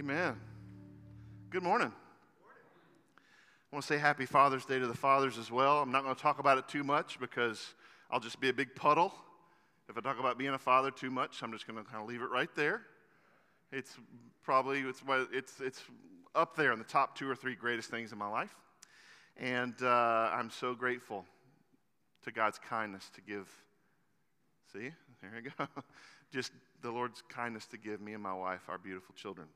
Amen. Good morning. I want to say happy Father's Day to the fathers as well. I'm not going to talk about it too much because I'll just be a big puddle. If I talk about being a father too much, I'm just going to kind of leave it right there. It's probably, it's up there in the top 2 or 3 greatest things in my life. And I'm so grateful to God's kindness to give. See, there you go. Just the Lord's kindness to give me and my wife our beautiful children.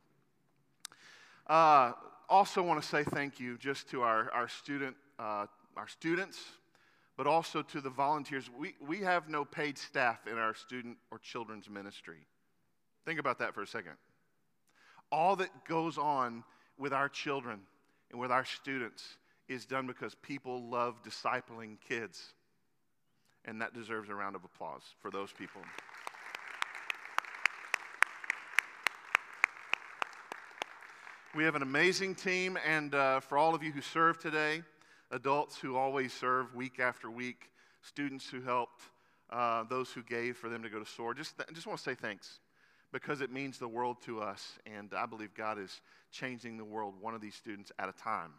Also want to say thank you just to our students, but also to the volunteers. We have no paid staff in our student or children's ministry. Think about that for a second. All that goes on with our children and with our students is done because people love discipling kids. And that deserves a round of applause for those people. We have an amazing team, and for all of you who serve today, adults who always serve week after week, students who helped, those who gave for them to go to SOAR, just want to say thanks, because it means the world to us, and I believe God is changing the world one of these students at a time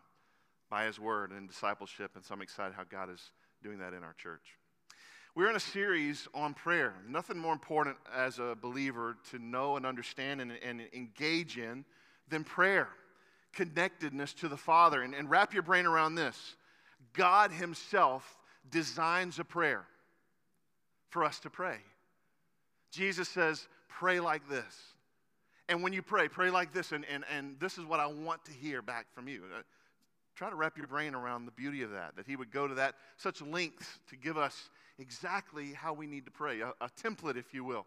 by His Word and discipleship, and so I'm excited how God is doing that in our church. We're in a series on prayer. Nothing more important as a believer to know and understand and engage in than prayer, connectedness to the Father. And wrap your brain around this. God Himself designs a prayer for us to pray. Jesus says, pray like this. And when you pray like this, and this is what I want to hear back from you. Try to wrap your brain around the beauty of that He would go to that such lengths to give us exactly how we need to pray, a template, if you will.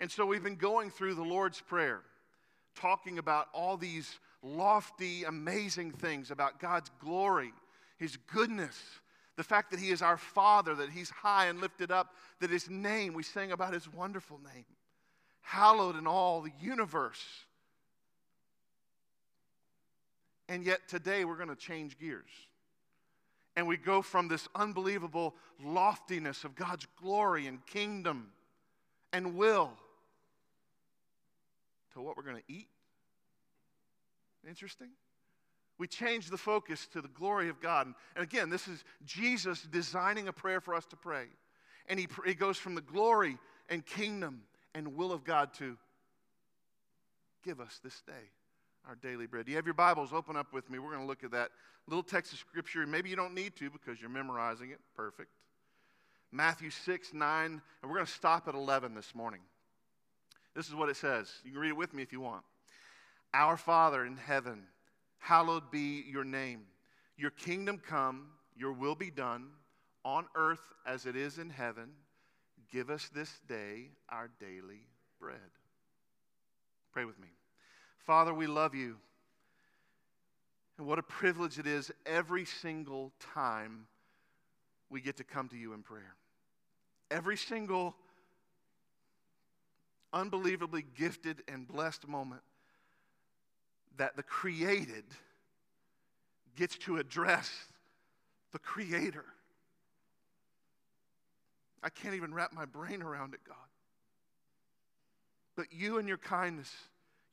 And so we've been going through the Lord's Prayer, talking about all these lofty, amazing things about God's glory, His goodness, the fact that He is our Father, that He's high and lifted up, that His name, we sang about His wonderful name, hallowed in all the universe. And yet today we're going to change gears. And we go from this unbelievable loftiness of God's glory and kingdom and will to what we're going to eat. Interesting. We change the focus to the glory of God. And again, this is Jesus designing a prayer for us to pray. And he goes from the glory and kingdom and will of God to give us this day our daily bread. Do you have your Bibles? Open up with me. We're going to look at that little text of Scripture. Maybe you don't need to because you're memorizing it. Perfect. Matthew 6, 9, and we're going to stop at 11 this morning. This is what it says. You can read it with me if you want. Our Father in heaven, hallowed be your name. Your kingdom come, your will be done, on earth as it is in heaven. Give us this day our daily bread. Pray with me. Father, we love you. And what a privilege it is every single time we get to come to you in prayer. Every single unbelievably gifted and blessed moment that the created gets to address the Creator. I can't even wrap my brain around it, God. But you and your kindness,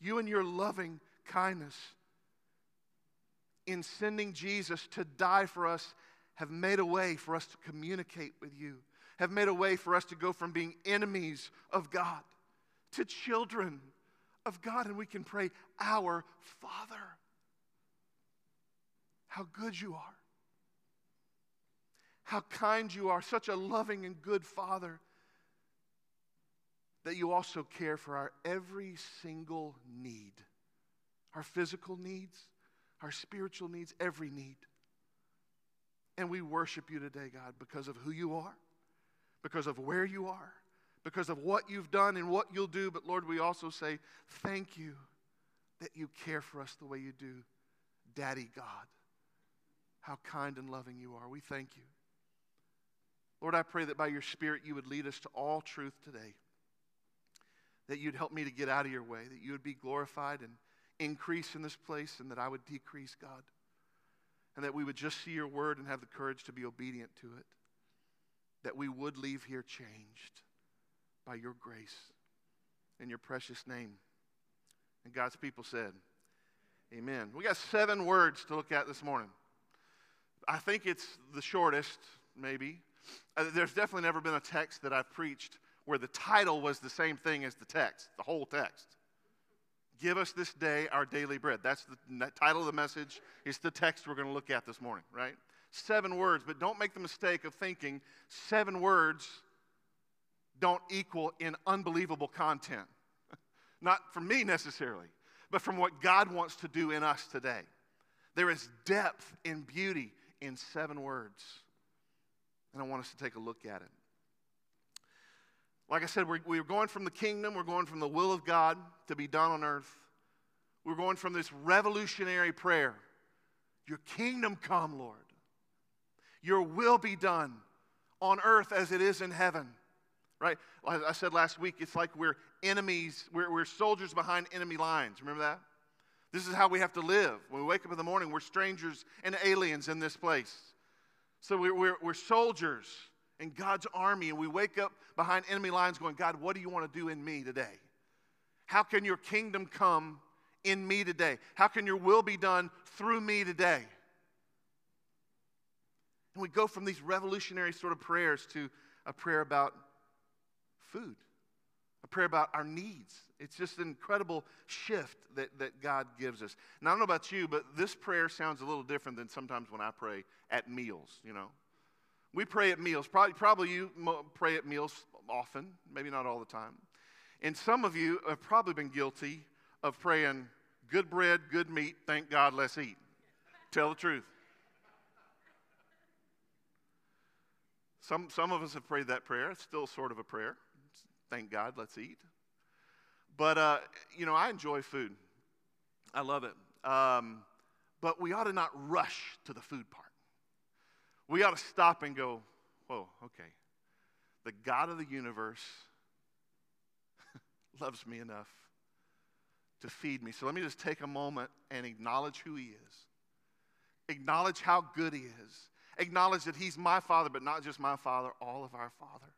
you and your loving kindness in sending Jesus to die for us have made a way for us to communicate with you, have made a way for us to go from being enemies of God to children of God, and we can pray, our Father. How good you are. How kind you are, such a loving and good Father, that you also care for our every single need, our physical needs, our spiritual needs, every need. And we worship you today, God, because of who you are, because of where you are, because of what you've done and what you'll do. But Lord, we also say thank you that you care for us the way you do. Daddy God, how kind and loving you are. We thank you. Lord, I pray that by your Spirit you would lead us to all truth today, that you'd help me to get out of your way, that you would be glorified and increase in this place, and that I would decrease, God, and that we would just see your word and have the courage to be obedient to it, that we would leave here changed by your grace. In your precious name, And God's people said, amen. We got 7 words to look at this morning. I think it's the shortest, maybe. There's definitely never been a text that I've preached where the title was the same thing as the text, the whole text. Give us this day our daily bread. That's the title of the message. It's the text we're going to look at this morning, right? 7 words, but don't make the mistake of thinking 7 words don't equal in unbelievable content. Not from me necessarily, but from what God wants to do in us today. There is depth and beauty in 7 words. And I want us to take a look at it. Like I said, we're going from the kingdom, we're going from the will of God to be done on earth. We're going from this revolutionary prayer, your kingdom come, Lord. Your will be done on earth as it is in heaven, right? Like I said last week, it's like we're enemies, we're soldiers behind enemy lines. Remember that? This is how we have to live. When we wake up in the morning, we're strangers and aliens in this place. So we're soldiers in God's army, and we wake up behind enemy lines going, God, what do you want to do in me today? How can your kingdom come in me today? How can your will be done through me today? And we go from these revolutionary sort of prayers to a prayer about food, a prayer about our needs. It's just an incredible shift that God gives us. Now, I don't know about you, but this prayer sounds a little different than sometimes when I pray at meals, you know. We pray at meals. Probably you pray at meals often, maybe not all the time. And some of you have probably been guilty of praying, good bread, good meat, thank God, let's eat. Tell the truth. Some of us have prayed that prayer. It's still sort of a prayer. Thank God, let's eat. But, you know, I enjoy food. I love it. But we ought to not rush to the food part. We ought to stop and go, whoa, okay. The God of the universe loves me enough to feed me. So let me just take a moment and acknowledge who he is. Acknowledge how good he is. Acknowledge that he's my father, but not just my father, all of our father.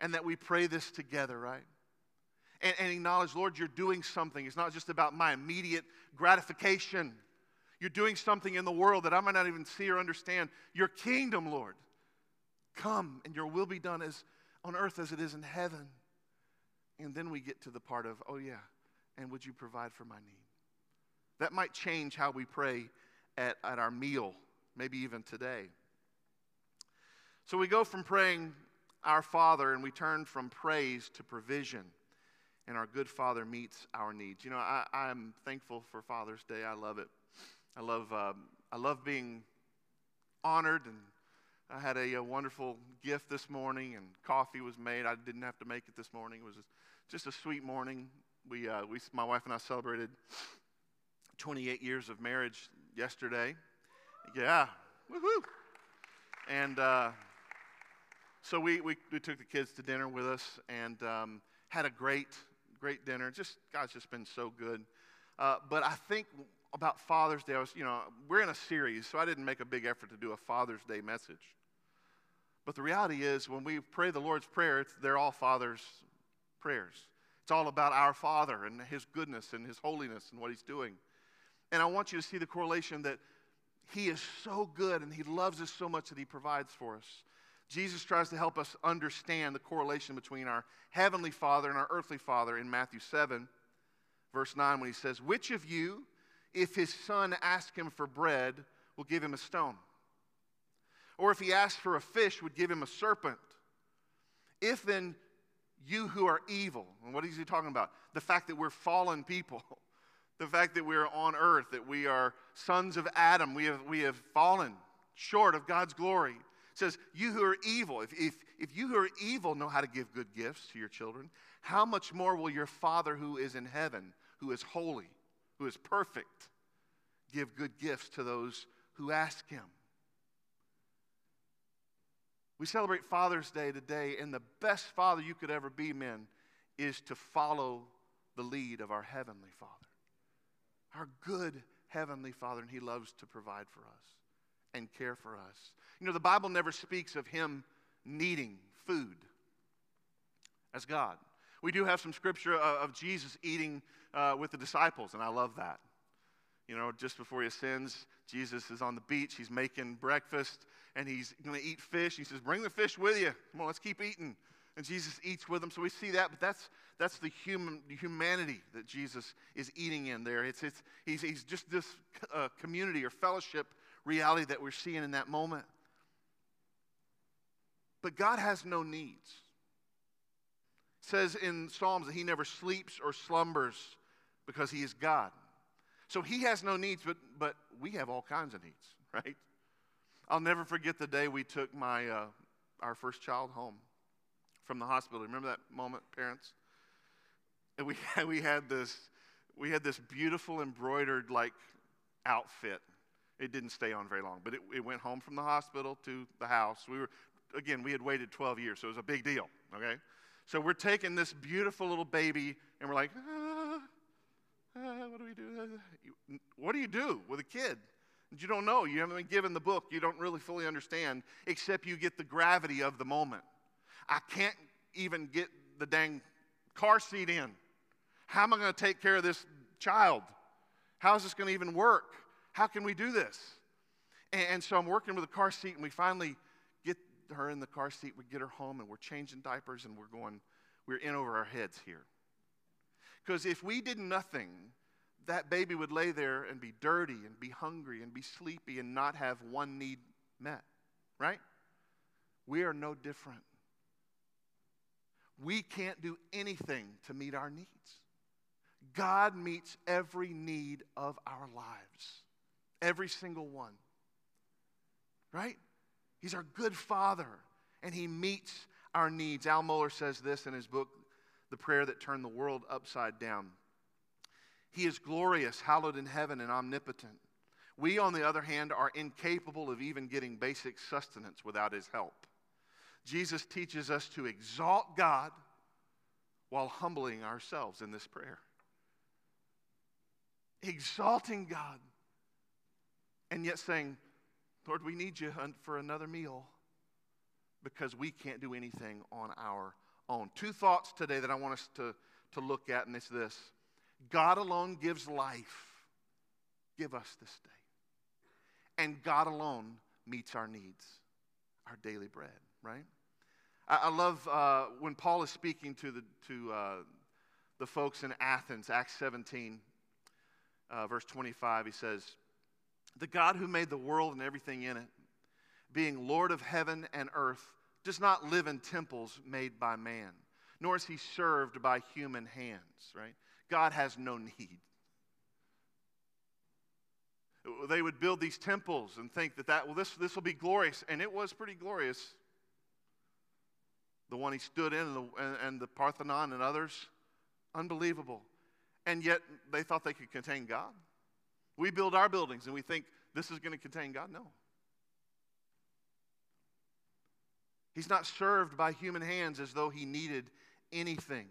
And that we pray this together, right? And acknowledge, Lord, you're doing something. It's not just about my immediate gratification. You're doing something in the world that I might not even see or understand. Your kingdom, Lord, come and your will be done as on earth as it is in heaven. And then we get to the part of, oh yeah, and would you provide for my need? That might change how we pray at our meal, maybe even today. So we go from praying our Father and we turn from praise to provision. And our good Father meets our needs. You know, I'm thankful for Father's Day. I love it. I love being honored, and I had a wonderful gift this morning, and coffee was made. I didn't have to make it this morning. It was just a sweet morning. We my wife and I celebrated 28 years of marriage yesterday. Yeah, woohoo! And so we took the kids to dinner with us, and had a great dinner. Just God's just been so good. But I think about Father's Day, we're in a series, so I didn't make a big effort to do a Father's Day message. But the reality is, when we pray the Lord's Prayer, they're all Father's prayers. It's all about our Father and his goodness and his holiness and what he's doing. And I want you to see the correlation that he is so good and he loves us so much that he provides for us. Jesus tries to help us understand the correlation between our heavenly Father and our earthly Father in Matthew 7, verse 9, when he says, which of you, if his son asked him for bread, will give him a stone? Or if he asked for a fish, would give him a serpent? If then you who are evil, and what is he talking about? The fact that we're fallen people, the fact that we're on earth, that we are sons of Adam, we have fallen short of God's glory. It says, you who are evil, if you who are evil know how to give good gifts to your children, how much more will your Father who is in heaven, who is holy, who is perfect, give good gifts to those who ask him? We celebrate Father's Day today, and the best father you could ever be, men, is to follow the lead of our heavenly Father, our good heavenly Father, and he loves to provide for us and care for us. You know, the Bible never speaks of him needing food as God. We do have some scripture of Jesus eating with the disciples, and I love that. You know, just before he ascends, Jesus is on the beach. He's making breakfast, and he's going to eat fish. He says, bring the fish with you. Come on, let's keep eating. And Jesus eats with them. So we see that, but that's the humanity that Jesus is eating in there. He's just this community or fellowship reality that we're seeing in that moment. But God has no needs. It says in Psalms that he never sleeps or slumbers because he is God. So he has no needs, but we have all kinds of needs, right? I'll never forget the day we took my our first child home from the hospital. Remember that moment, parents? And we had this beautiful embroidered like outfit. It didn't stay on very long, but it went home from the hospital to the house. We had waited 12 years, so it was a big deal. Okay, so we're taking this beautiful little baby, and we're like, what do we do? What do you do with a kid? You don't know. You haven't been given the book. You don't really fully understand, except you get the gravity of the moment. I can't even get the dang car seat in. How am I going to take care of this child? How is this going to even work? How can we do this? And so I'm working with a car seat, and we finally get her in the car seat. We get her home, and we're changing diapers, and we're in over our heads here. Because if we did nothing, that baby would lay there and be dirty and be hungry and be sleepy and not have one need met, right? We are no different. We can't do anything to meet our needs. God meets every need of our lives, every single one, right? He's our good Father, and he meets our needs. Al Mohler says this in his book, The Prayer That Turned the World Upside Down. He is glorious, hallowed in heaven, and omnipotent. We, on the other hand, are incapable of even getting basic sustenance without his help. Jesus teaches us to exalt God while humbling ourselves in this prayer. Exalting God, and yet saying, Lord, we need you for another meal because we can't do anything on our own. Two thoughts today that I want us to look at, and it's this. God alone gives life. Give us this day. And God alone meets our needs, our daily bread, right? I love when Paul is speaking to the folks in Athens, Acts 17, verse 25, he says, the God who made the world and everything in it, being Lord of heaven and earth, does not live in temples made by man, nor is he served by human hands, right? God has no need. They would build these temples and think this will be glorious, and it was pretty glorious. The one he stood in and the Parthenon and others, unbelievable. And yet they thought they could contain God. We build our buildings and we think this is going to contain God. No. He's not served by human hands as though he needed anything,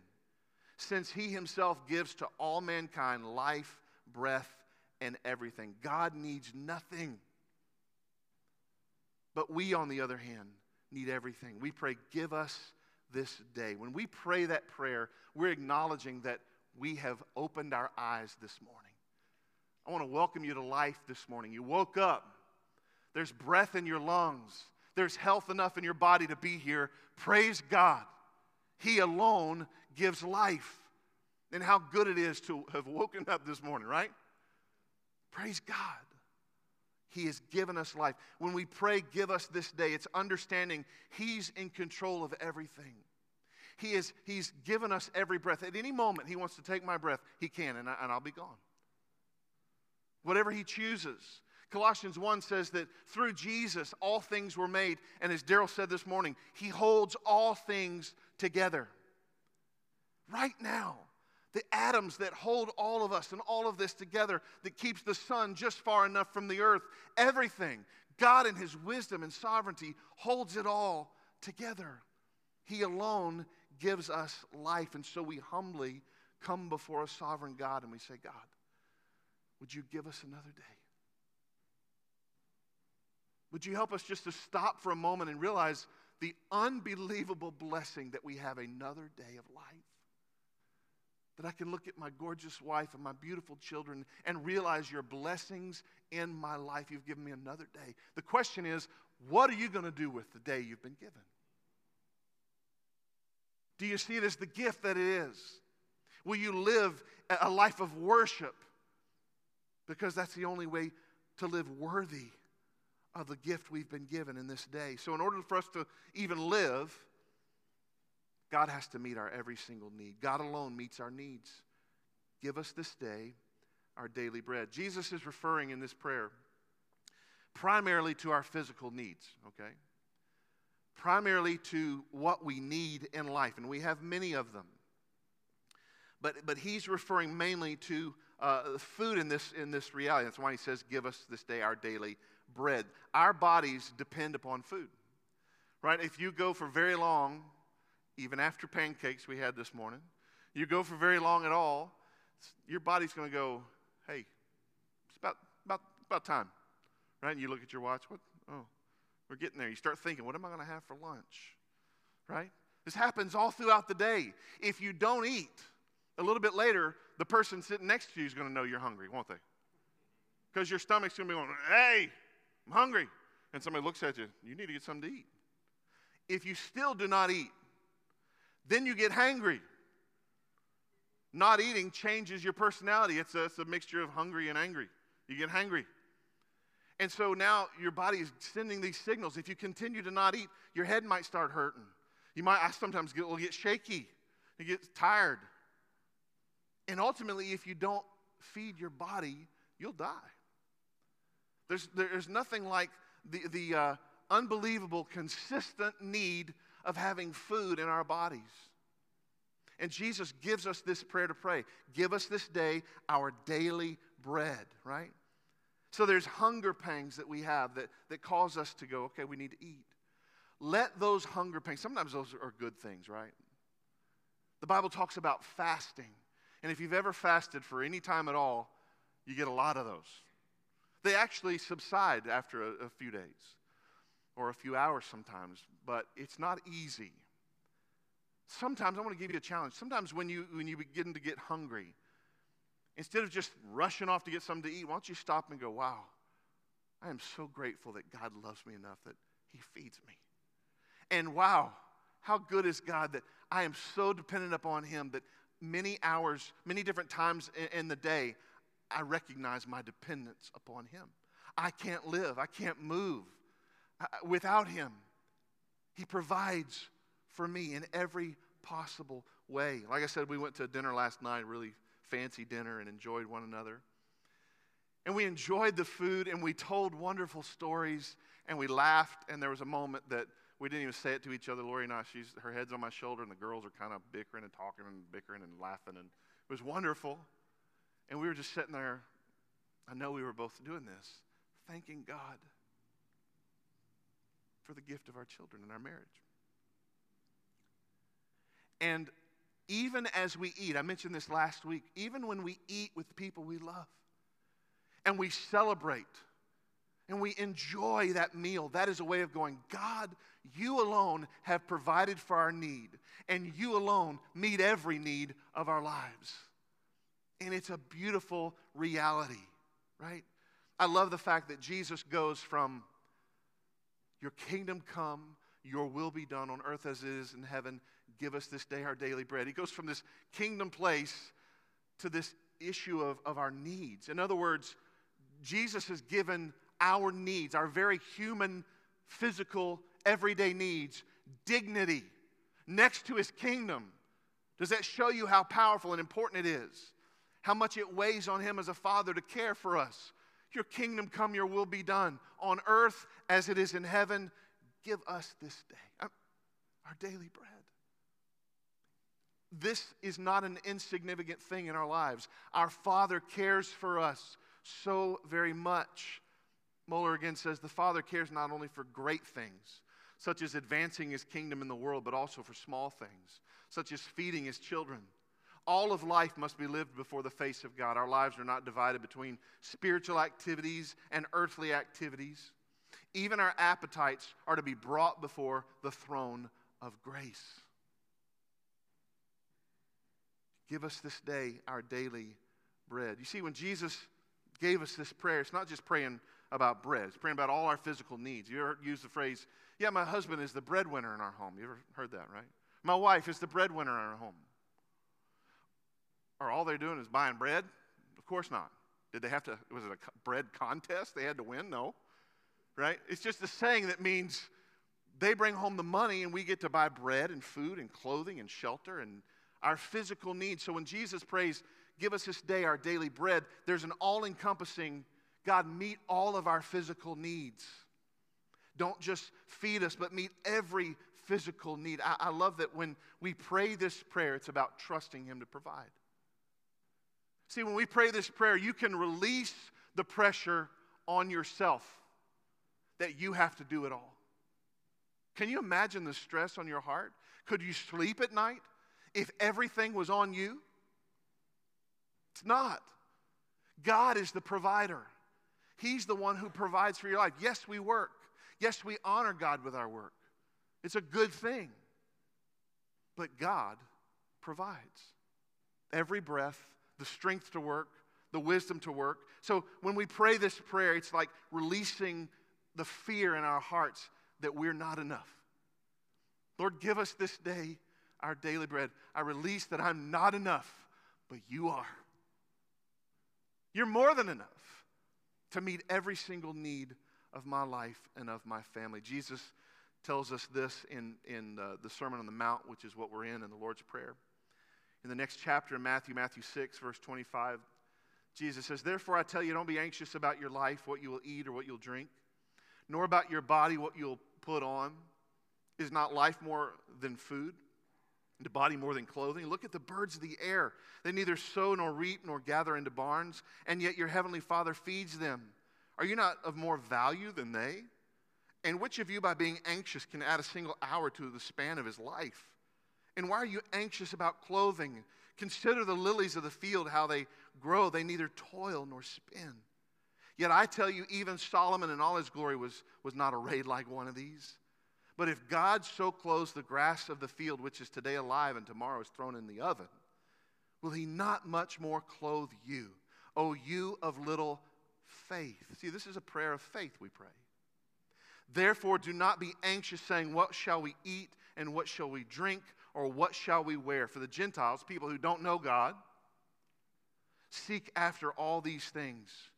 since he himself gives to all mankind life, breath, and everything. God needs nothing. But we, on the other hand, need everything. We pray, give us this day. When we pray that prayer, we're acknowledging that we have opened our eyes this morning. I want to welcome you to life this morning. You woke up. There's breath in your lungs. There's health enough in your body to be here. Praise God. He alone gives life. And how good it is to have woken up this morning, right? Praise God. He has given us life. When we pray, give us this day, it's understanding he's in control of everything. He's given us every breath. At any moment he wants to take my breath, he can, and I'll be gone. Whatever he chooses. Colossians 1 says that through Jesus, all things were made. And as Daryl said this morning, he holds all things together. Right now, the atoms that hold all of us and all of this together, that keeps the sun just far enough from the earth, everything, God in his wisdom and sovereignty holds it all together. He alone gives us life. And so we humbly come before a sovereign God and we say, God, would you give us another day? Would you help us just to stop for a moment and realize the unbelievable blessing that we have another day of life? that I can look at my gorgeous wife and my beautiful children and realize your blessings in my life. You've given me another day. The question is, what are you going to do with the day you've been given? Do you see it as the gift that it is? Will you live a life of worship? Because that's the only way to live worthy of the gift we've been given in this day. So in order for us to even live, God has to meet our every single need. God alone meets our needs. Give us this day our daily bread. Jesus is referring in this prayer primarily to our physical needs, okay? Primarily to what we need in life, and we have many of them. But he's referring mainly to food in this reality. That's why he says, give us this day our daily bread. Our bodies depend upon food, right? If you go for very long, even after pancakes we had this morning, you go for very long at all, your body's going to go, hey, it's about time, right? And you look at your watch, what? Oh, we're getting there. You start thinking, what am I going to have for lunch, right? This happens all throughout the day. If you don't eat, a little bit later, the person sitting next to you is going to know you're hungry, won't they? Because your stomach's going to be going, hey, I'm hungry. And somebody looks at you, you need to get something to eat. If you still do not eat, then you get hangry. Not eating changes your personality. It's a mixture of hungry and angry. You get hangry. And so now your body is sending these signals. If you continue to not eat, your head might start hurting. I sometimes will get shaky. You get tired. And ultimately, if you don't feed your body, you'll die. There's nothing like the unbelievable, consistent need of having food in our bodies. And Jesus gives us this prayer to pray. Give us this day our daily bread, right? So there's hunger pangs that we have that cause us to go, okay, we need to eat. Let those hunger pangs, sometimes those are good things, right? The Bible talks about fasting. And if you've ever fasted for any time at all, you get a lot of those. They actually subside after a few days or a few hours sometimes, but it's not easy. Sometimes, I want to give you a challenge. Sometimes when you begin to get hungry, instead of just rushing off to get something to eat, why don't you stop and go, wow, I am so grateful that God loves me enough that he feeds me. And wow, how good is God that I am so dependent upon him that many hours, many different times in the day, I recognize my dependence upon him. I can't live. I can't move without him. He provides for me in every possible way. Like I said, we went to dinner last night, really fancy dinner, and enjoyed one another. And we enjoyed the food, and we told wonderful stories, and we laughed, and there was a moment that we didn't even say it to each other. Lori and I, her head's on my shoulder, and the girls are kind of bickering and talking and bickering and laughing, and it was wonderful. And we were just sitting there, I know we were both doing this, thanking God for the gift of our children and our marriage. And even as we eat, I mentioned this last week, even when we eat with the people we love and we celebrate and we enjoy that meal, that is a way of going, God, you alone have provided for our need, and you alone meet every need of our lives. And it's a beautiful reality, right? I love the fact that Jesus goes from your kingdom come, your will be done on earth as it is in heaven. Give us this day our daily bread. He goes from this kingdom place to this issue of our needs. In other words, Jesus has given our needs, our very human, physical, everyday needs, dignity next to his kingdom. Does that show you how powerful and important it is? How much it weighs on him as a father to care for us. Your kingdom come, your will be done on earth as it is in heaven. Give us this day our daily bread. This is not an insignificant thing in our lives. Our Father cares for us so very much. Muller again says the Father cares not only for great things, such as advancing his kingdom in the world, but also for small things, such as feeding his children. All of life must be lived before the face of God. Our lives are not divided between spiritual activities and earthly activities. Even our appetites are to be brought before the throne of grace. Give us this day our daily bread. You see, when Jesus gave us this prayer, it's not just praying about bread. It's praying about all our physical needs. You ever use the phrase, yeah, my husband is the breadwinner in our home. You ever heard that, right? My wife is the breadwinner in our home. Are all they're doing is buying bread? Of course not. Did they have to, was it a bread contest they had to win? No, right? It's just a saying that means they bring home the money and we get to buy bread and food and clothing and shelter and our physical needs. So when Jesus prays, give us this day our daily bread, there's an all-encompassing, God, meet all of our physical needs. Don't just feed us, but meet every physical need. I love that when we pray this prayer, it's about trusting Him to provide. See, when we pray this prayer, you can release the pressure on yourself that you have to do it all. Can you imagine the stress on your heart? Could you sleep at night if everything was on you? It's not. God is the provider. He's the one who provides for your life. Yes, we work. Yes, we honor God with our work. It's a good thing. But God provides every breath, the strength to work, the wisdom to work. So when we pray this prayer, it's like releasing the fear in our hearts that we're not enough. Lord, give us this day our daily bread. I release that I'm not enough, but You are. You're more than enough to meet every single need of my life and of my family. Jesus tells us this in the Sermon on the Mount, which is what we're in the Lord's Prayer. In the next chapter in Matthew 6, verse 25, Jesus says, "Therefore I tell you, don't be anxious about your life, what you will eat or what you'll drink, nor about your body, what you'll put on. Is not life more than food, and the body more than clothing? Look at the birds of the air. They neither sow nor reap nor gather into barns, and yet your heavenly Father feeds them. Are you not of more value than they? And which of you, by being anxious, can add a single hour to the span of his life? And why are you anxious about clothing? Consider the lilies of the field, how they grow. They neither toil nor spin. Yet I tell you, even Solomon in all his glory was not arrayed like one of these. But if God so clothes the grass of the field, which is today alive and tomorrow is thrown in the oven, will He not much more clothe you, O you of little faith?" See, this is a prayer of faith we pray. "Therefore do not be anxious, saying, what shall we eat and what shall we drink or what shall we wear? For the Gentiles," people who don't know God, "seek after all these things.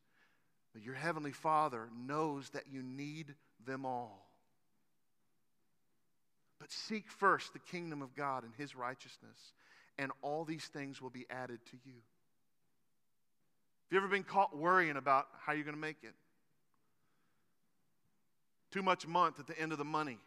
But your heavenly Father knows that you need them all. But seek first the kingdom of God and His righteousness, and all these things will be added to you." Have you ever been caught worrying about how you're going to make it? Too much month at the end of the money.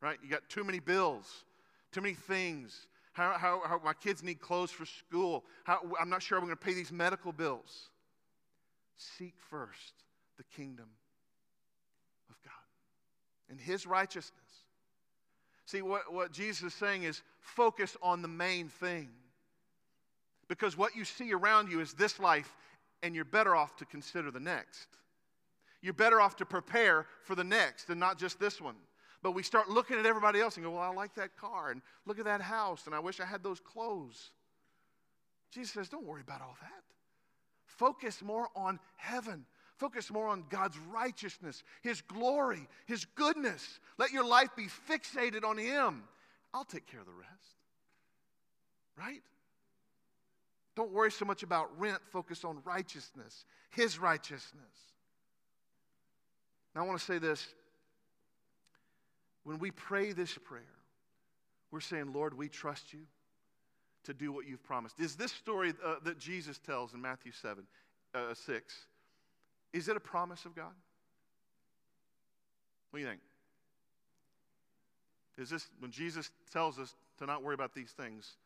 Right? You got too many bills, too many things. How my kids need clothes for school. I'm not sure I'm going to pay these medical bills. Seek first the kingdom of God and His righteousness. See, what Jesus is saying is focus on the main thing. Because what you see around you is this life, and you're better off to consider the next. You're better off to prepare for the next and not just this one. But we start looking at everybody else and go, well, I like that car, and look at that house, and I wish I had those clothes. Jesus says, don't worry about all that. Focus more on heaven. Focus more on God's righteousness, His glory, His goodness. Let your life be fixated on Him. I'll take care of the rest. Right? Don't worry so much about rent. Focus on righteousness, His righteousness. Now I want to say this. When we pray this prayer, we're saying, Lord, we trust You to do what You've promised. Is this story that Jesus tells in Matthew 6, is it a promise of God? What do you think? Is this, when Jesus tells us to not worry about these things,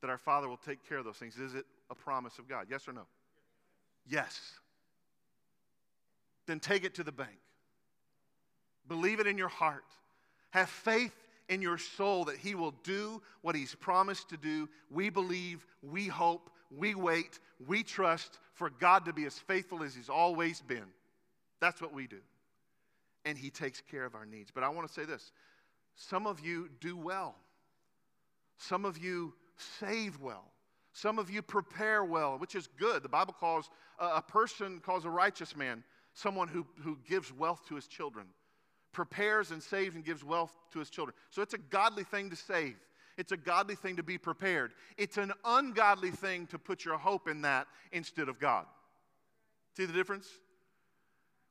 that our Father will take care of those things, is it a promise of God? Yes or no? Yes. Then take it to the bank. Believe it in your heart. Have faith in your soul that He will do what He's promised to do. We believe, we hope, we wait, we trust for God to be as faithful as He's always been. That's what we do. And He takes care of our needs. But I want to say this. Some of you do well. Some of you save well. Some of you prepare well, which is good. The Bible calls a righteous man someone who gives wealth to his children, prepares and saves and gives wealth to his children. So it's a godly thing to save. It's a godly thing to be prepared. It's an ungodly thing to put your hope in that instead of God. See the difference?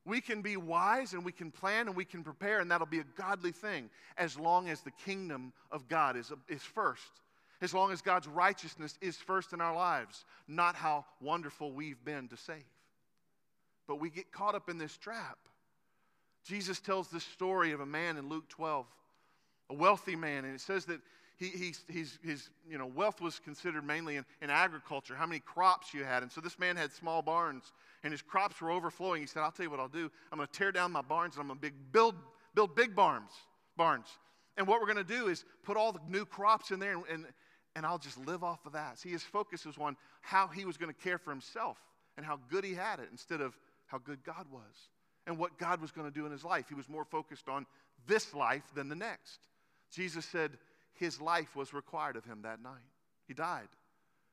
We can be wise and we can plan and we can prepare, and that'll be a godly thing as long as the kingdom of God is first. As long as God's righteousness is first in our lives, not how wonderful we've been to save. But we get caught up in this trap. Jesus tells this story of a man in Luke 12, a wealthy man, and it says that his wealth was considered mainly in agriculture, how many crops you had. And so this man had small barns, and his crops were overflowing. He said, I'll tell you what I'll do. I'm going to tear down my barns, and I'm going to build big barns. And what we're going to do is put all the new crops in there, and I'll just live off of that. See, his focus was on how he was going to care for himself and how good he had it instead of how good God was and what God was going to do in his life. He was more focused on this life than the next. Jesus said his life was required of him that night. He died.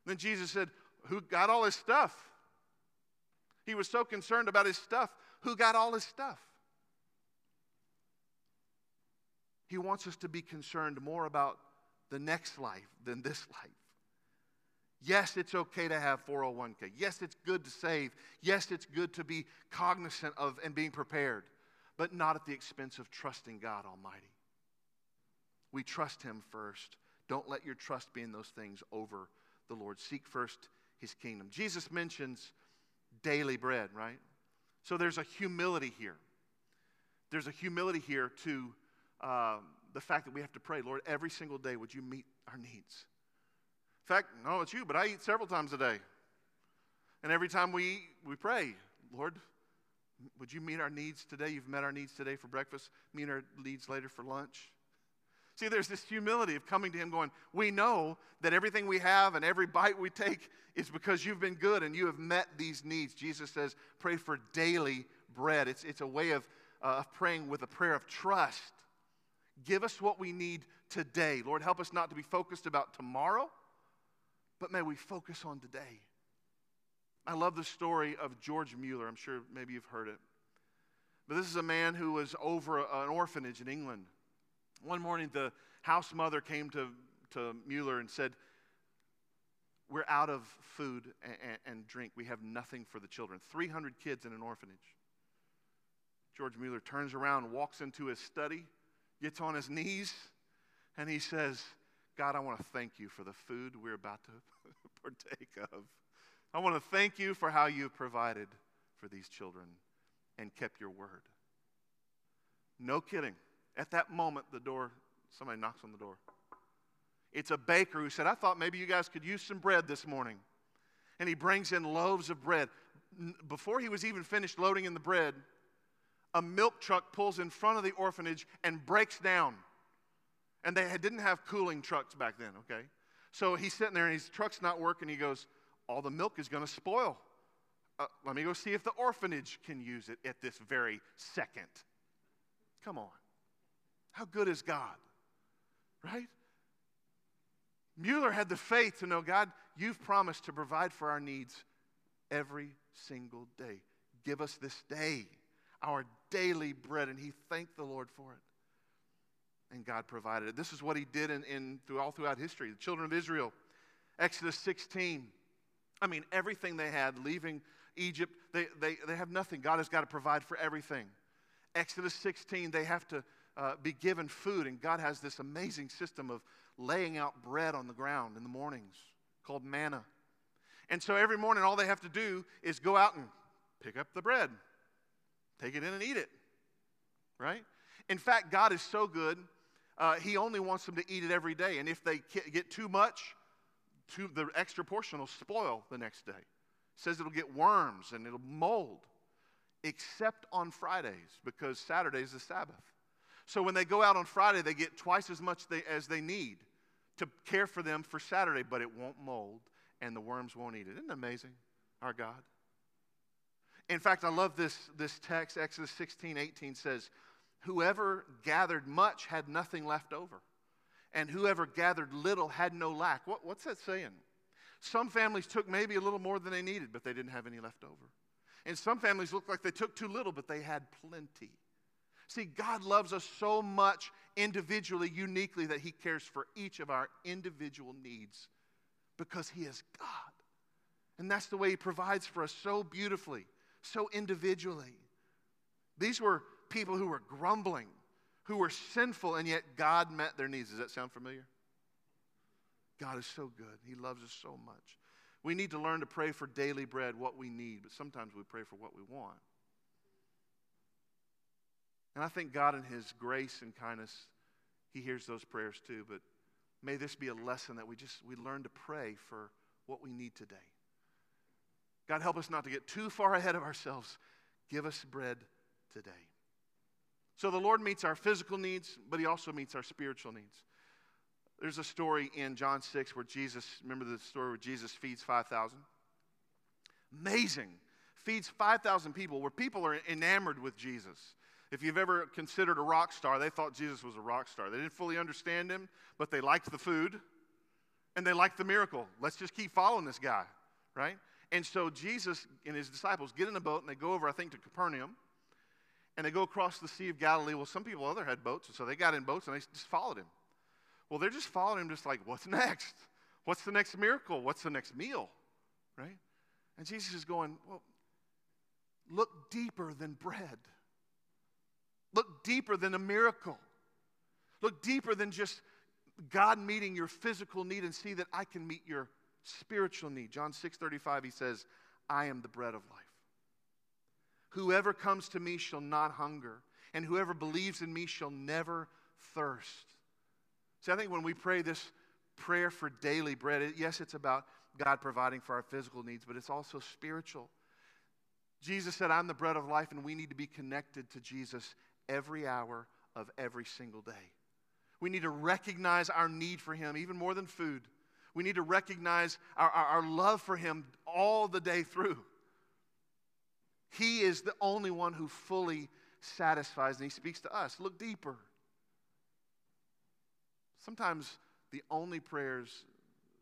Then Jesus said, who got all his stuff? He was so concerned about his stuff. Who got all his stuff? He wants us to be concerned more about the next life than this life. Yes, it's okay to have 401k. Yes, it's good to save. Yes, it's good to be cognizant of and being prepared, but not at the expense of trusting God Almighty. We trust Him first. Don't let your trust be in those things over the Lord. Seek first His kingdom. Jesus mentions daily bread, right? So there's a humility here. There's a humility here to the fact that we have to pray, Lord, every single day, would you meet our needs? In fact, no, it's you, but I eat several times a day. And every time we eat, we pray, Lord, would you meet our needs today? You've met our needs today for breakfast. Meet our needs later for lunch. See, there's this humility of coming to Him going, we know that everything we have and every bite we take is because you've been good and you have met these needs. Jesus says, pray for daily bread. It's a way of praying with a prayer of trust. Give us what we need today. Lord, help us not to be focused about tomorrow, but may we focus on today. I love the story of George Mueller. I'm sure maybe you've heard it. But this is a man who was over an orphanage in England. One morning, the house mother came to Mueller and said, we're out of food and drink. We have nothing for the children. 300 kids in an orphanage. George Mueller turns around, walks into his study, gets on his knees, and he says, God, I want to thank you for the food we're about to partake of. I want to thank you for how you've provided for these children and kept your word. No kidding. At that moment, somebody knocks on the door. It's a baker who said, I thought maybe you guys could use some bread this morning. And he brings in loaves of bread. Before he was even finished loading in the bread, a milk truck pulls in front of the orphanage and breaks down. And they didn't have cooling trucks back then, okay? So he's sitting there and his truck's not working. He goes, all the milk is going to spoil. Let me go see if the orphanage can use it at this very second. Come on. How good is God, right? Mueller had the faith to know, God, you've promised to provide for our needs every single day. Give us this day our daily bread, and he thanked the Lord for it, and God provided it. This is what he did all throughout history. The children of Israel, Exodus 16, everything they had, leaving Egypt, they have nothing. God has got to provide for everything. Exodus 16, they have to be given food, and God has this amazing system of laying out bread on the ground in the mornings called manna. And so every morning, all they have to do is go out and pick up the bread. Take it in and eat it, right? In fact, God is so good, He only wants them to eat it every day. And if they get too much, the extra portion will spoil the next day. It says it'll get worms and it'll mold, except on Fridays, because Saturday is the Sabbath. So when they go out on Friday, they get twice as much as they need to care for them for Saturday, but it won't mold and the worms won't eat it. Isn't it amazing, our God? In fact, I love this text. Exodus 16:18 says, whoever gathered much had nothing left over, and whoever gathered little had no lack. What's that saying? Some families took maybe a little more than they needed, but they didn't have any left over. And some families looked like they took too little, but they had plenty. See, God loves us so much individually, uniquely, that he cares for each of our individual needs because he is God. And that's the way he provides for us so beautifully, so individually. These were people who were grumbling, who were sinful, and yet God met their needs. Does that sound familiar? God is so good. He loves us so much. We need to learn to pray for daily bread, what we need, but sometimes we pray for what we want. And I think God in his grace and kindness, he hears those prayers too, but may this be a lesson that we learn to pray for what we need today. God, help us not to get too far ahead of ourselves. Give us bread today. So the Lord meets our physical needs, but he also meets our spiritual needs. There's a story in John 6 where Jesus, remember the story where Jesus feeds 5,000? Amazing. Feeds 5,000 people, where people are enamored with Jesus. If you've ever considered a rock star, they thought Jesus was a rock star. They didn't fully understand him, but they liked the food, and they liked the miracle. Let's just keep following this guy, right? And so Jesus and his disciples get in a boat, and they go over, I think, to Capernaum, and they go across the Sea of Galilee. Well, some people other had boats, and so they got in boats, and they just followed him. Well, they're just following him just like, what's next? What's the next miracle? What's the next meal, right? And Jesus is going, well, look deeper than bread. Look deeper than a miracle. Look deeper than just God meeting your physical need, and see that I can meet your spiritual need. John 6:35, he says, I am the bread of life. Whoever comes to me shall not hunger, and whoever believes in me shall never thirst. See, I think when we pray this prayer for daily bread, yes, it's about God providing for our physical needs, but it's also spiritual. Jesus said, I'm the bread of life, and we need to be connected to Jesus every hour of every single day. We need to recognize our need for him, even more than food. We need to recognize our love for him all the day through. He is the only one who fully satisfies, and he speaks to us. Look deeper. Sometimes the only prayers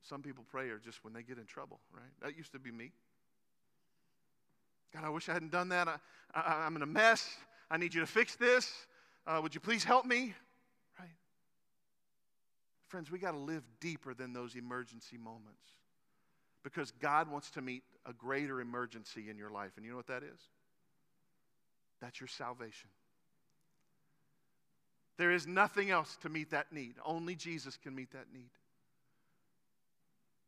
some people pray are just when they get in trouble, right? That used to be me. God, I wish I hadn't done that. I'm in a mess. I need you to fix this. Would you please help me? Friends, we got to live deeper than those emergency moments, because God wants to meet a greater emergency in your life. And you know what that is? That's your salvation. There is nothing else to meet that need. Only Jesus can meet that need.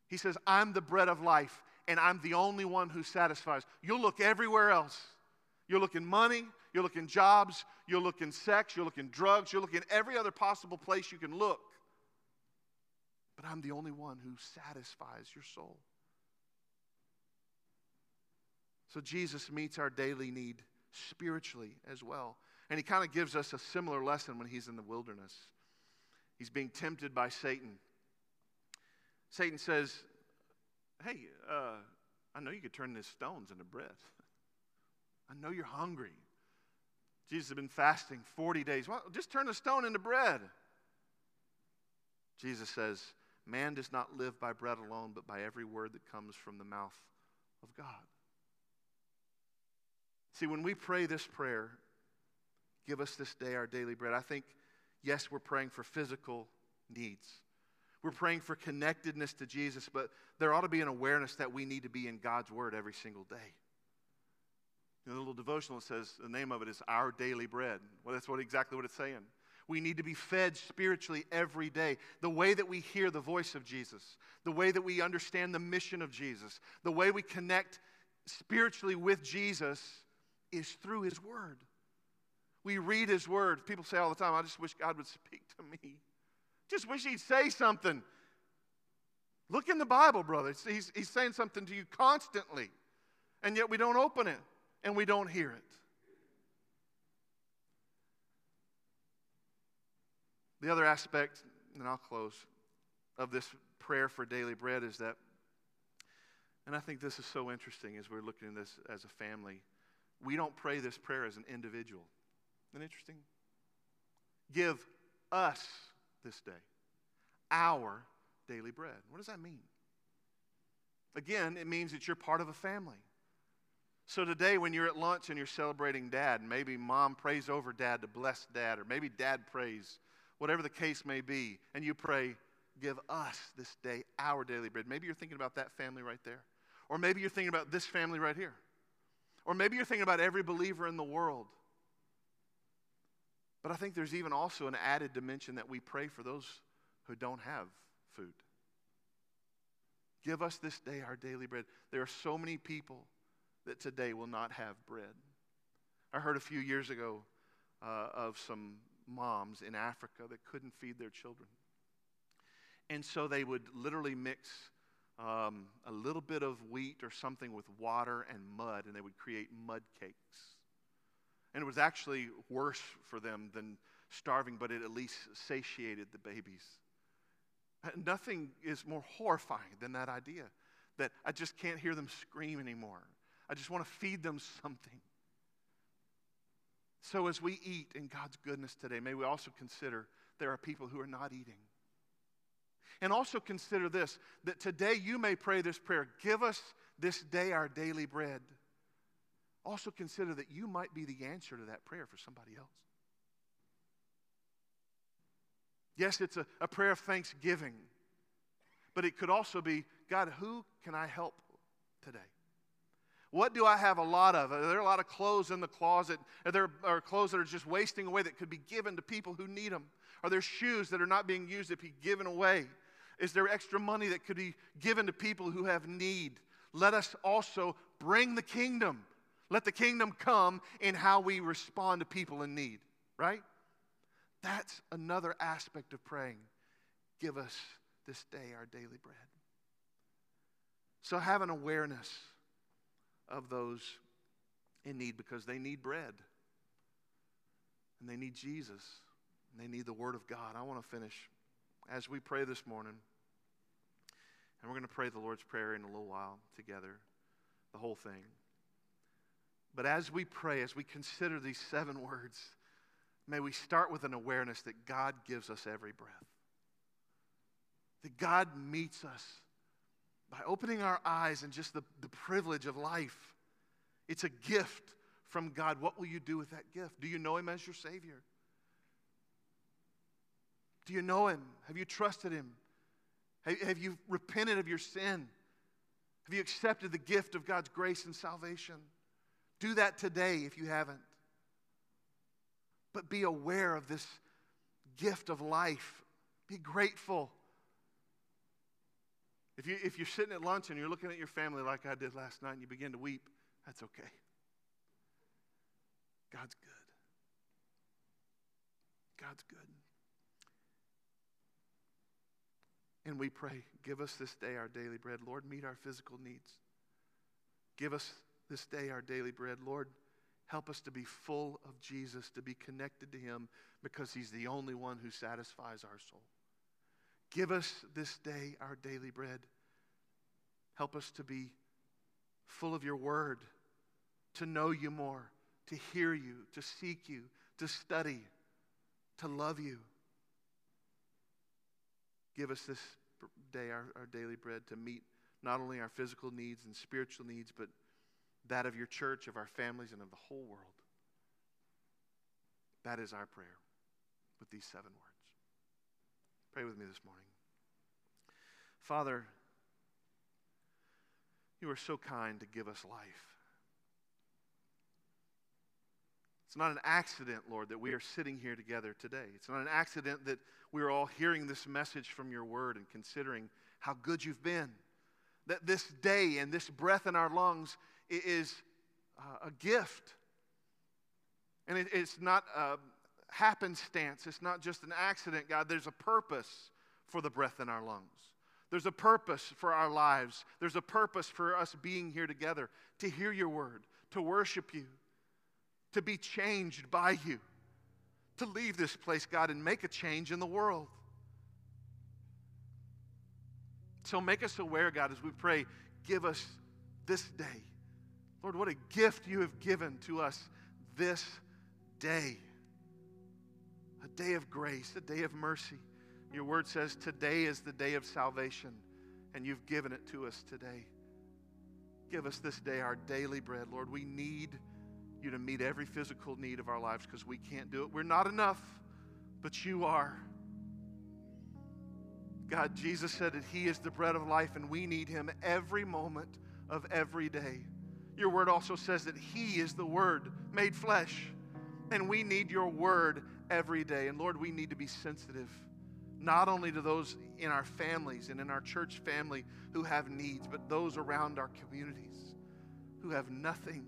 He says, I'm the bread of life, and I'm the only one who satisfies. You'll look everywhere else. You'll look in money. You'll look in jobs. You'll look in sex. You'll look in drugs. You'll look in every other possible place you can look. But I'm the only one who satisfies your soul. So Jesus meets our daily need spiritually as well. And he kind of gives us a similar lesson when he's in the wilderness. He's being tempted by Satan. Satan says, hey, I know you could turn these stones into bread. I know you're hungry. Jesus has been fasting 40 days. Well, just turn the stone into bread. Jesus says, man does not live by bread alone, but by every word that comes from the mouth of God. See, when we pray this prayer, give us this day our daily bread, I think, yes, we're praying for physical needs. We're praying for connectedness to Jesus, but there ought to be an awareness that we need to be in God's word every single day. You know, the little devotional says, the name of it is Our Daily Bread. Well, that's exactly what it's saying. We need to be fed spiritually every day. The way that we hear the voice of Jesus, the way that we understand the mission of Jesus, the way we connect spiritually with Jesus is through his word. We read his word. People say all the time, I just wish God would speak to me. Just wish he'd say something. Look in the Bible, brother. He's saying something to you constantly, and yet we don't open it, and we don't hear it. The other aspect, and I'll close, of this prayer for daily bread is that, and I think this is so interesting as we're looking at this as a family, we don't pray this prayer as an individual. Isn't that interesting? Give us this day. our daily bread. What does that mean? Again, it means that you're part of a family. So today when you're at lunch and you're celebrating Dad, maybe Mom prays over Dad to bless Dad, or maybe Dad prays, whatever the case may be, and you pray, give us this day our daily bread. Maybe you're thinking about that family right there. Or maybe you're thinking about this family right here. Or maybe you're thinking about every believer in the world. But I think there's even also an added dimension that we pray for those who don't have food. Give us this day our daily bread. There are so many people that today will not have bread. I heard a few years ago of some moms in Africa that couldn't feed their children. And so they would literally mix a little bit of wheat or something with water and mud, and they would create mud cakes. And it was actually worse for them than starving, but it at least satiated the babies. Nothing is more horrifying than that idea that I just can't hear them scream anymore. I just want to feed them something. So as we eat in God's goodness today, may we also consider there are people who are not eating. And also consider this, that today you may pray this prayer, give us this day our daily bread. Also consider that you might be the answer to that prayer for somebody else. Yes, it's a prayer of thanksgiving, but it could also be, God, who can I help today? What do I have a lot of? Are there a lot of clothes in the closet? Are there clothes that are just wasting away that could be given to people who need them? Are there shoes that are not being used that could be given away? Is there extra money that could be given to people who have need? Let us also bring the kingdom. Let the kingdom come in how we respond to people in need, right? That's another aspect of praying. Give us this day our daily bread. So have an awareness of those in need, because they need bread, and they need Jesus, and they need the Word of God. I want to finish as we pray this morning, and we're going to pray the Lord's Prayer in a little while together, the whole thing. But as we pray, as we consider these 7 words, may we start with an awareness that God gives us every breath, that God meets us by opening our eyes and just the privilege of life. It's a gift from God. What will you do with that gift? Do you know Him as your Savior? Do you know Him? Have you trusted Him? Have you repented of your sin? Have you accepted the gift of God's grace and salvation? Do that today if you haven't. But be aware of this gift of life. Be grateful. If you're sitting at lunch and you're looking at your family like I did last night and you begin to weep, that's okay. God's good. God's good. And we pray, give us this day our daily bread. Lord, meet our physical needs. Give us this day our daily bread. Lord, help us to be full of Jesus, to be connected to Him, because He's the only one who satisfies our soul. Give us this day our daily bread. Help us to be full of your word, to know you more, to hear you, to seek you, to study, to love you. Give us this day our daily bread to meet not only our physical needs and spiritual needs, but that of your church, of our families, and of the whole world. That is our prayer with these 7 words. Pray with me this morning. Father, you are so kind to give us life. It's not an accident, Lord, that we are sitting here together today. It's not an accident that we are all hearing this message from your word and considering how good you've been. That this day and this breath in our lungs is a gift. And it's not happenstance. It's not just an accident, God. There's a purpose for the breath in our lungs. There's a purpose for our lives. There's a purpose for us being here together, to hear your word, to worship you, to be changed by you, to leave this place, God, and make a change in the world. So make us aware, God, as we pray, give us this day. Lord, what a gift you have given to us this day. A day of grace, a day of mercy, Your word says today is the day of salvation, and you've given it to us today. Give us this day our daily bread. Lord, we need you to meet every physical need of our lives because we can't do it. We're not enough, but you are. God, Jesus said that he is the bread of life, and we need him every moment of every day. Your word also says that he is the word made flesh, and we need your word every day. And Lord, we need to be sensitive, not only to those in our families and in our church family who have needs, but those around our communities who have nothing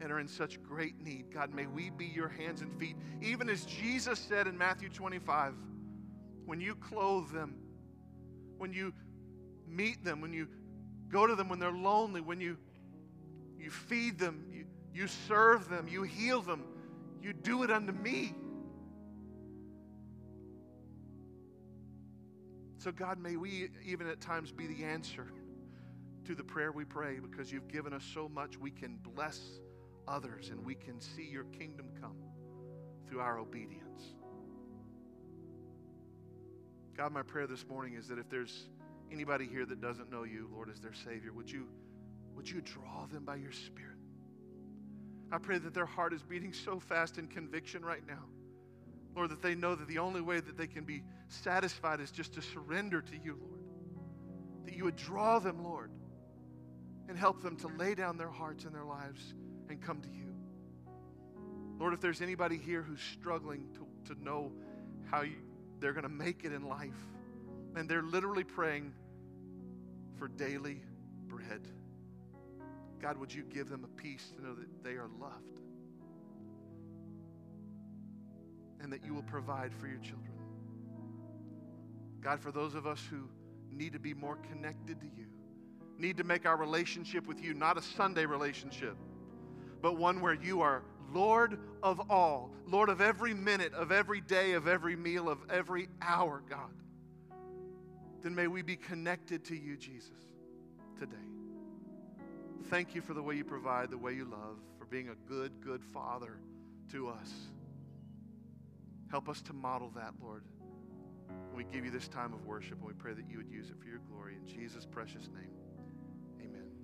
and are in such great need. God, may we be your hands and feet, even as Jesus said in Matthew 25, when you clothe them, when you meet them, when you go to them when they're lonely, when you feed them, you serve them, you heal them, you do it unto me. So God, may we even at times be the answer to the prayer we pray, because you've given us so much we can bless others and we can see your kingdom come through our obedience. God, my prayer this morning is that if there's anybody here that doesn't know you, Lord, as their Savior, would you draw them by your Spirit? I pray that their heart is beating so fast in conviction right now, Lord, that they know that the only way that they can be satisfied is just to surrender to you, Lord. That you would draw them, Lord, and help them to lay down their hearts and their lives and come to you. Lord, if there's anybody here who's struggling to know how they're going to make it in life, and they're literally praying for daily bread, God, would you give them a peace to know that they are loved and that you will provide for your children. God, for those of us who need to be more connected to you, need to make our relationship with you not a Sunday relationship, but one where you are Lord of all, Lord of every minute, of every day, of every meal, of every hour, God, then may we be connected to you, Jesus, today. Thank you for the way you provide, the way you love, for being a good, good Father to us. Help us to model that, Lord. We give you this time of worship, and we pray that you would use it for your glory. In Jesus' precious name.